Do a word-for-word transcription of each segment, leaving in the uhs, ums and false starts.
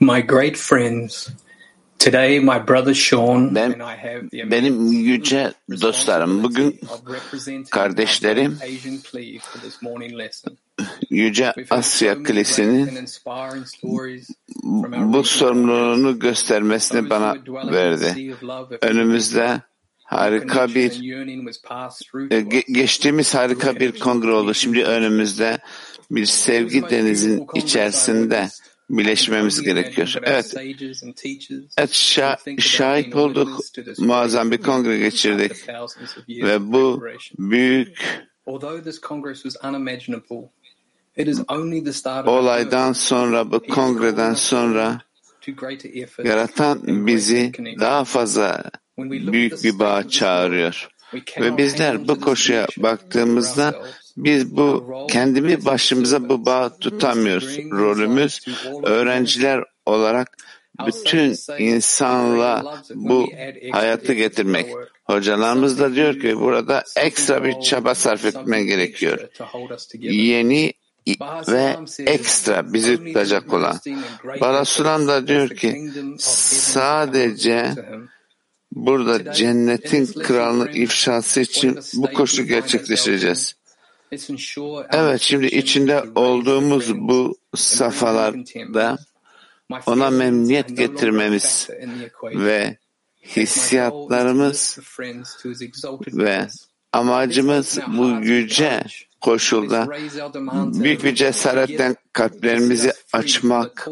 My great friends, today my brother Sean ben, and I have the benim yüce dostlarım, bugün kardeşlerim Yüce Asya Kulesi'nin bu sorumluluğunu göstermesini bana verdi. Önümüzde harika bir geçtiğimiz harika bir kongre oldu. Şimdi önümüzde bir sevgi denizin içerisinde birleşmemiz gerekiyor. Evet, evet şa- şahit olduk, muazzam bir kongre geçirdik ve bu büyük olaydan sonra, bu kongreden sonra yaratan bizi daha fazla büyük bir bağa çağırıyor. Ve bizler bu koşuya baktığımızda biz bu kendimi başımıza bu bağ tutamıyoruz. Rolümüz öğrenciler olarak bütün insanla bu hayatı getirmek. Hocalarımız da diyor ki burada ekstra bir çaba sarf etmen gerekiyor. Yeni ve ekstra bizi tutacak olan. Balasulam da diyor ki sadece burada cennetin kralının ifşası için bu koşu gerçekleştireceğiz. Evet, şimdi içinde olduğumuz bu safhalarda ona memnuniyet getirmemiz ve hissiyatlarımız ve amacımız bu yüce koşulda büyük bir cesaretten kalplerimizi açmak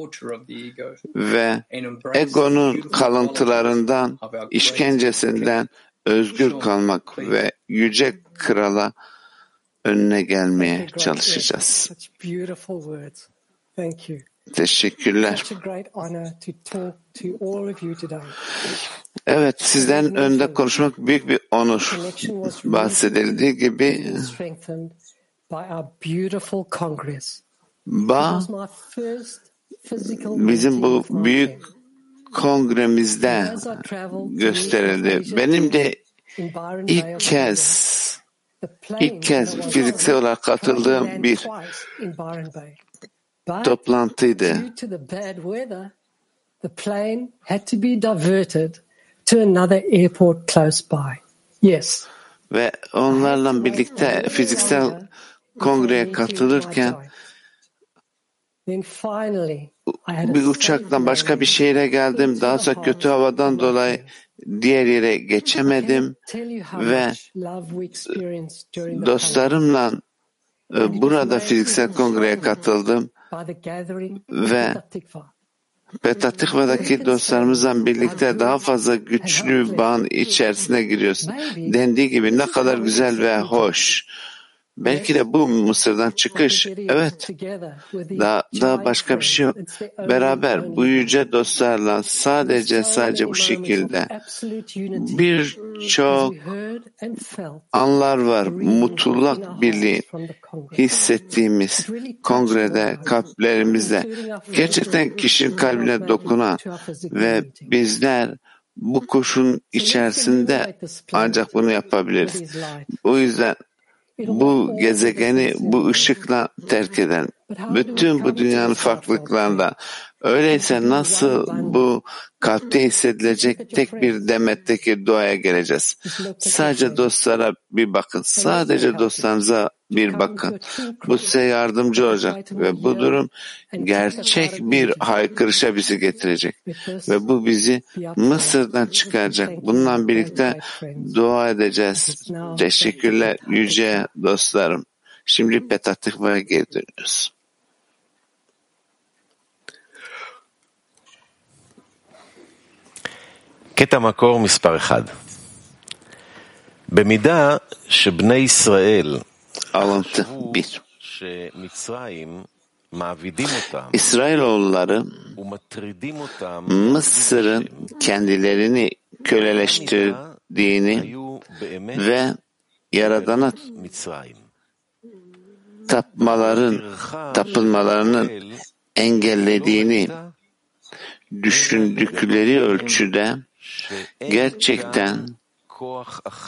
ve egonun kalıntılarından, işkencesinden özgür kalmak ve yüce krala önüne gelmeye çalışacağız. Teşekkürler. Evet, sizden önde konuşmak büyük bir onur. Bahsedildiği gibi bağ bizim bu büyük kongremizde gösterildi. Benim de ilk kez İlk kez fiziksel olarak katıldığım bir toplantıydı. Ve onlarla birlikte fiziksel kongreye katılırken bir uçaktan başka bir şehre geldim. Daha sonra kötü havadan dolayı diğer yere geçemedim ve dostlarımla burada fiziksel kongreye katıldım ve Petach Tikva'daki dostlarımızla birlikte daha fazla güçlü bir bağın içerisine giriyorsun. Dendiği gibi ne kadar güzel ve hoş. Belki de bu Mısır'dan çıkış, evet, daha, daha başka bir şey yok. Beraber bu yüce dostlarla sadece sadece bu şekilde birçok anlar var. Mutlak birliği hissettiğimiz kongrede, kalplerimizde, gerçekten kişinin kalbine dokunan ve bizler bu koşun içerisinde ancak bunu yapabiliriz. O yüzden bu gezegeni bu ışıkla terk eden, bütün bu dünyanın farklılıklarında, öyleyse nasıl bu kalpte hissedilecek tek bir demetteki duaya geleceğiz? Sadece dostlara bir bakın, sadece dostlarınıza bir bakın. Bu size yardımcı olacak ve bu durum gerçek bir haykırışa bizi getirecek ve bu bizi Mısır'dan çıkaracak. Bununla birlikte dua edeceğiz. Teşekkürler yüce dostlarım. Şimdi Petach Tikva'ya geri dönüyoruz. Ketah makor misparah. Bemida shebnei Israel alıntı bir. İsrailoğulları Mısır'ın kendilerini köleleştirdiğini ve Yaradan'a tapmaların tapılmalarının engellediğini düşündükleri ölçüde gerçekten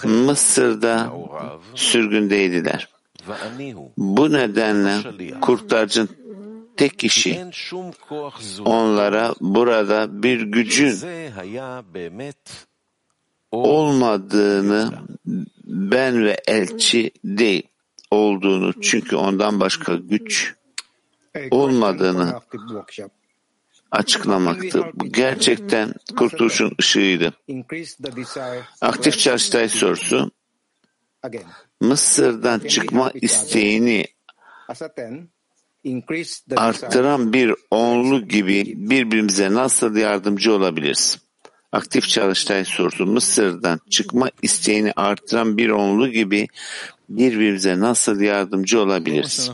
Mısır'da sürgündeydiler. Bu nedenle kurtarıcının tek kişi onlara burada bir gücün olmadığını, ben ve elçi değil olduğunu, çünkü ondan başka güç olmadığını açıklamaktı. Bu gerçekten kurtuluşun ışığıydı. Aktif Çarşıtay sorusu, Mısır'dan çıkma isteğini arttıran bir onlu gibi birbirimize nasıl yardımcı olabiliriz? Aktif Çarşıtay sorusu, Mısır'dan çıkma isteğini arttıran bir onlu gibi birbirimize nasıl yardımcı olabiliriz?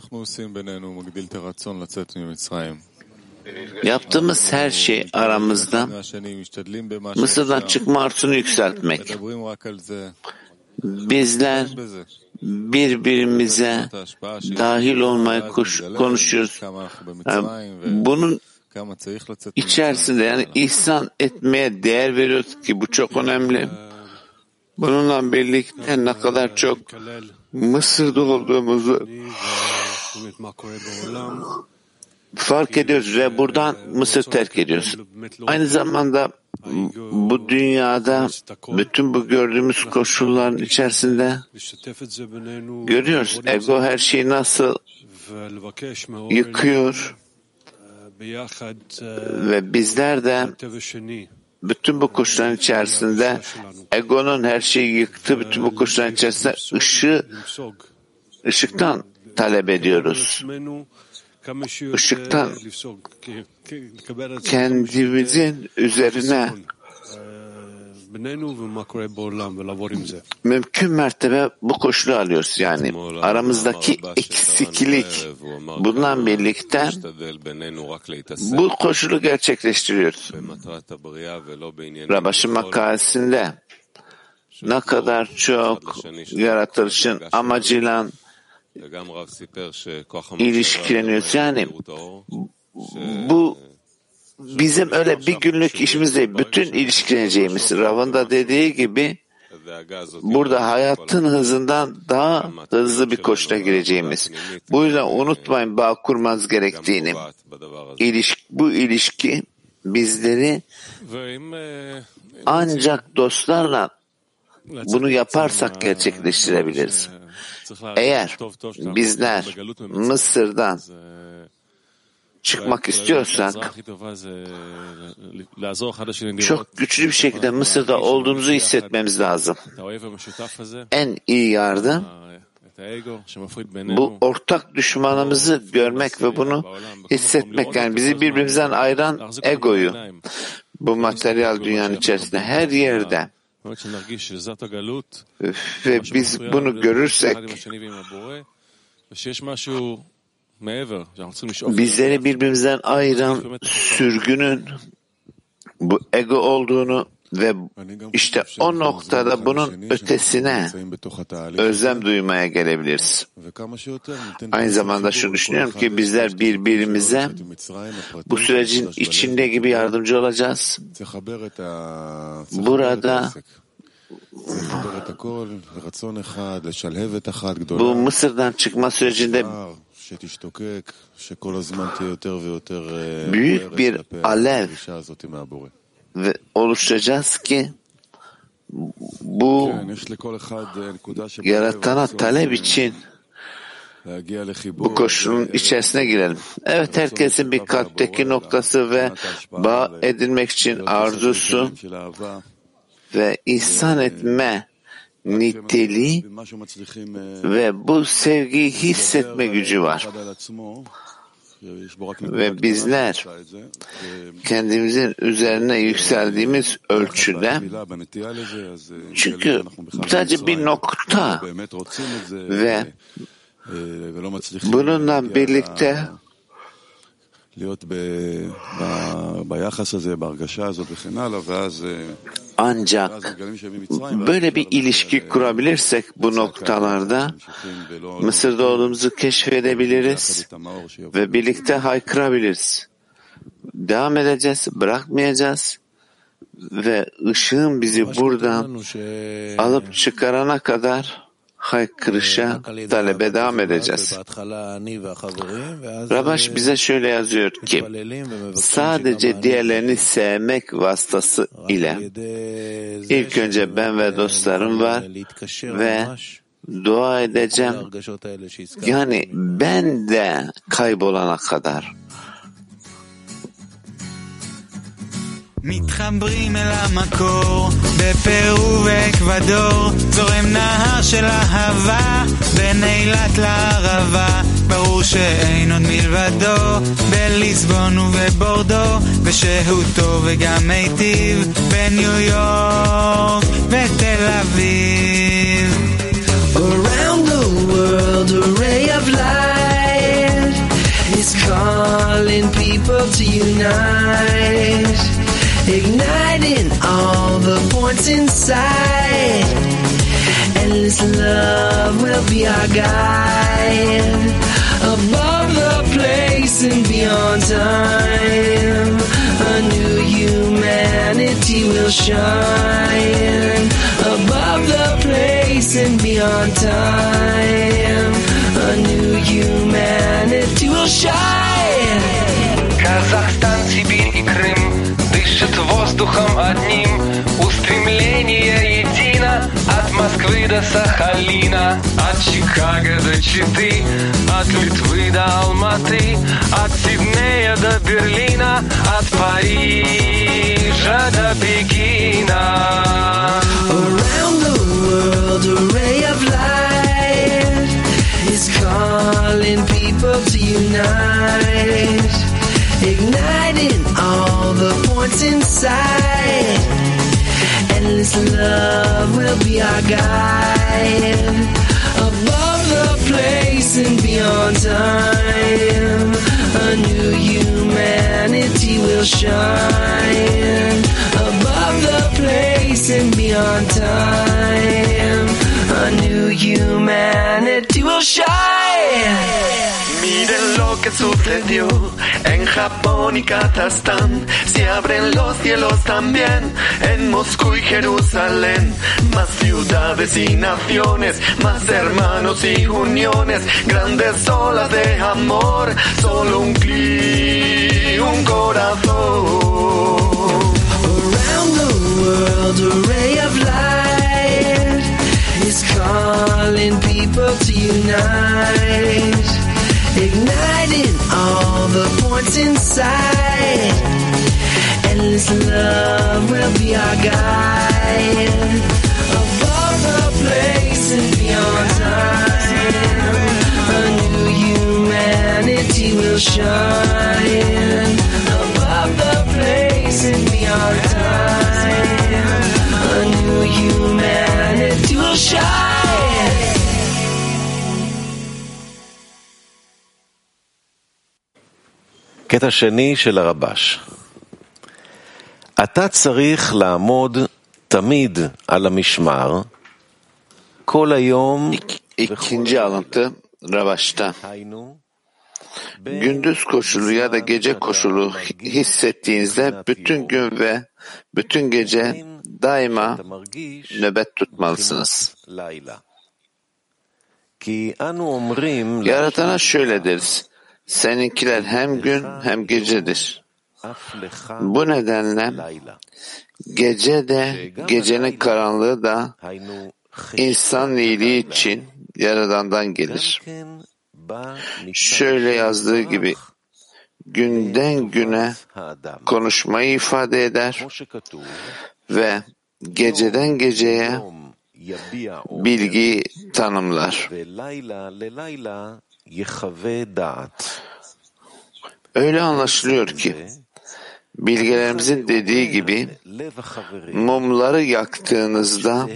Yaptığımız her şey aramızda Mısır'dan çıkma arzusunu yükseltmek. Bizler birbirimize dahil olmayı konuşuyoruz. Yani bunun içerisinde yani ihsan etmeye değer veriyoruz ki bu çok önemli. Bununla birlikte ne kadar çok Mısır'da olduğumuzu fark ediyoruz ve buradan Mısır terk ediyoruz. Aynı zamanda bu dünyada bütün bu gördüğümüz koşulların içerisinde görüyoruz. Ego her şeyi nasıl yıkıyor ve bizler de bütün bu koşulların içerisinde egonun her şeyi yıktı, bütün bu koşulların içerisinde ışığı, ışıktan talep ediyoruz. Işıktan kendimizin üzerine mümkün mertebe bu koşulu alıyoruz. Yani aramızdaki eksiklik, bundan birlikte bu koşulu gerçekleştiriyoruz. Rabaş'ın makalesinde ne kadar çok yaratılışın amacıyla ilişkileniyoruz. Yani bu bizim öyle bir günlük işimiz değil. Bütün ilişkileneceğimiz, Rav'ın da dediği gibi, burada hayatın hızından daha hızlı bir koşula gireceğimiz. Bu yüzden unutmayın bağ kurmanız gerektiğini. İliş, bu ilişki bizleri ancak dostlarla bunu yaparsak gerçekleştirebiliriz. Eğer bizler Mısır'dan çıkmak istiyorsak çok güçlü bir şekilde Mısır'da olduğumuzu hissetmemiz lazım. En iyi yardım bu ortak düşmanımızı görmek ve bunu hissetmek, yani bizi birbirimizden ayıran egoyu. Bu materyal dünyanın içerisinde her yerde ve biz bunu görürsek bizleri birbirimizden ayıran sürgünün bu ego olduğunu ve işte o noktada bunun ötesine özlem duymaya gelebiliriz. Aynı zamanda şunu düşünüyorum ki bizler birbirimize bu sürecin içinde gibi yardımcı olacağız. Burada bu Mısır'dan çıkma sürecinde büyük bir alev ve oluşacağız ki bu yaratana talep için bu koşulun içerisine girelim. Evet, herkesin bir kalpteki noktası ve bağ edinmek için arzusu ve ihsan etme niteliği ve bu sevgiyi hissetme gücü var. Ve bizler kendimizin üzerine yükseldiğimiz ölçüde, çünkü sadece bir nokta ve bununla birlikte Ancak böyle bir ilişki kurabilirsek bu noktalarda Mısır'da olduğumuzu keşfedebiliriz ve birlikte haykırabiliriz. Devam edeceğiz, bırakmayacağız ve ışığın bizi buradan alıp çıkarana kadar haykırışa, talebe devam edeceğiz. Rabaş bize şöyle yazıyor ki, sadece diğerlerini sevmek vasıtası ile ilk önce ben ve dostlarım var ve dua edeceğim. Yani ben de kaybolana kadar. מתחברים אל המקור, בפרו וקוודור, זורם נהר של אהבה, בנעילת לערבה, ברור שאין עוד מלבדו, בליסבון ובבורדו, ושהותו וגם מיטיב, בניו יורק ותל אביב. Around the world, a ray of light is calling people to unite. Igniting all the points inside. Endless love will be our guide. Above the place and beyond time, a new humanity will shine. Above the place and beyond time, a new humanity will shine. Kazakhstan, Sibir и Крым дышит воздухом одним, устремление едино, от Москвы до Сахалина, от Чикаго до Читы, от Литвы до Алматы, от Сиднея до Берлина, от Парижа до Пекина. Around the world, a ray of light is calling people to unite. Igniting all the points inside. Endless love will be our guide. Above the place and beyond time, a new humanity will shine. Above the place and beyond time, a new humanity will shine. Mire lo que sucedió en Japón y Katastán. Se abren los cielos también en Moscú y Jerusalén. Más ciudades y naciones, más hermanos y uniones. Grandes olas de amor, solo un clic, un corazón. Around the world, a ray of light is calling people to unite. Igniting all the points inside. Endless love will be our guide. Above the place and beyond time, a new humanity will shine. Above the place and beyond time, a new humanity will shine. קטע שני של הרבאש. אתה צריך לעמוד תמיד על המשמר כל היום. İkinci alıntı Rabaş'ta. Gündüz koşulu ya da gece koşulu hissettiğinizde bütün gün ve bütün gece daima nöbet tutmalısınız. Yaratana şöyle deriz. Seninkiler hem gün hem gecedir. Bu nedenle gece de, gecenin karanlığı da insan iyiliği için Yaradan'dan gelir. Şöyle yazdığı gibi günden güne konuşmayı ifade eder ve geceden geceye bilgi tanımlar. Öyle anlaşılıyor ki bilgelerimizin dediği gibi mumları yaktığınızda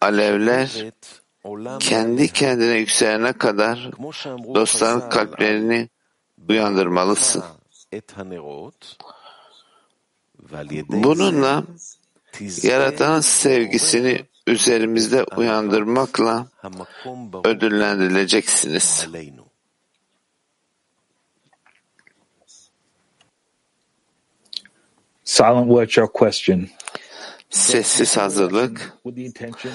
alevler kendi kendine yükselene kadar dostların kalplerini uyandırmalısın. Bununla Yaratan sevgisini üzerimizde uyandırmakla ödüllendirileceksiniz. Silent watch your question. Sessiz hazırlık. With the intention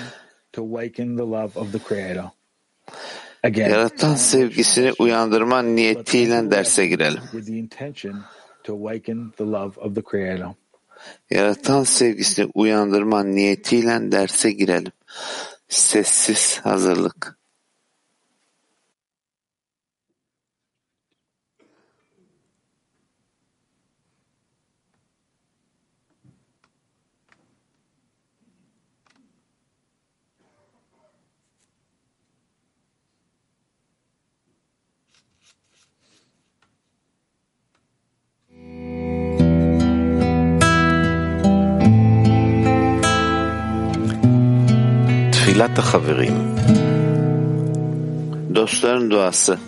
to awaken the love of the Creator. Again. Yaratan sevgisini uyandırma niyetiyle derse girelim. With the intention to awaken the love of the Creator. Yaratan sevgisini uyandırma niyetiyle derse girelim. Sessiz hazırlık. Dostların duası.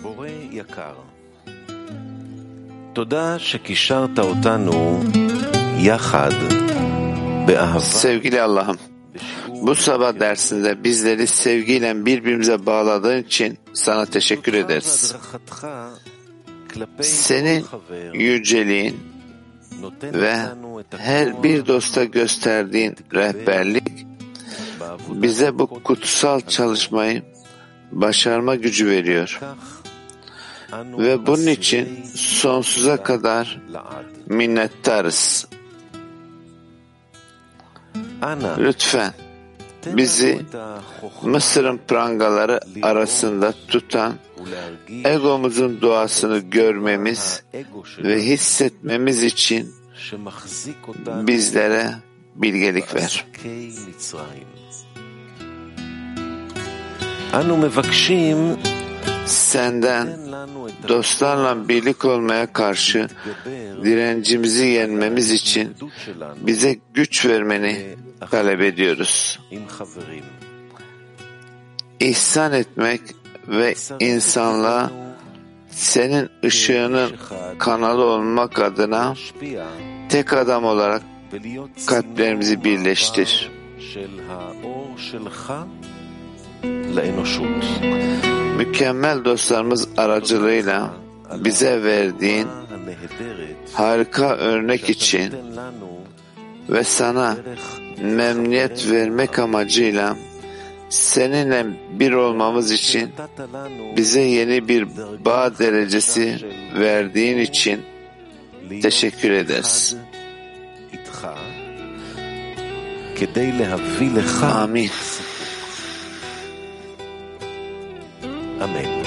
Sevgili Allah'ım, bu sabah dersinde bizleri sevgiyle birbirimize bağladığın için sana teşekkür ederiz. Senin yüceliğin ve her bir dosta gösterdiğin rehberlik bize bu kutsal çalışmayı başarma gücü veriyor. Ve bunun için sonsuza kadar minnettarız. Lütfen bizi Mısır'ın prangaları arasında tutan egomuzun duasını görmemiz ve hissetmemiz için bizlere bilgelik ver. Senden dostlarla birlik olmaya karşı direncimizi yenmemiz için bize güç vermeni talep ediyoruz. İhsan etmek ve insanlığa senin ışığının kanalı olmak adına tek adam olarak kalplerimizi birleştir. Mükemmel dostlarımız aracılığıyla bize verdiğin harika örnek için ve sana memnuniyet vermek amacıyla seninle bir olmamız için bize yeni bir bağ derecesi verdiğin için teşekkür ederiz. Amin. Amen.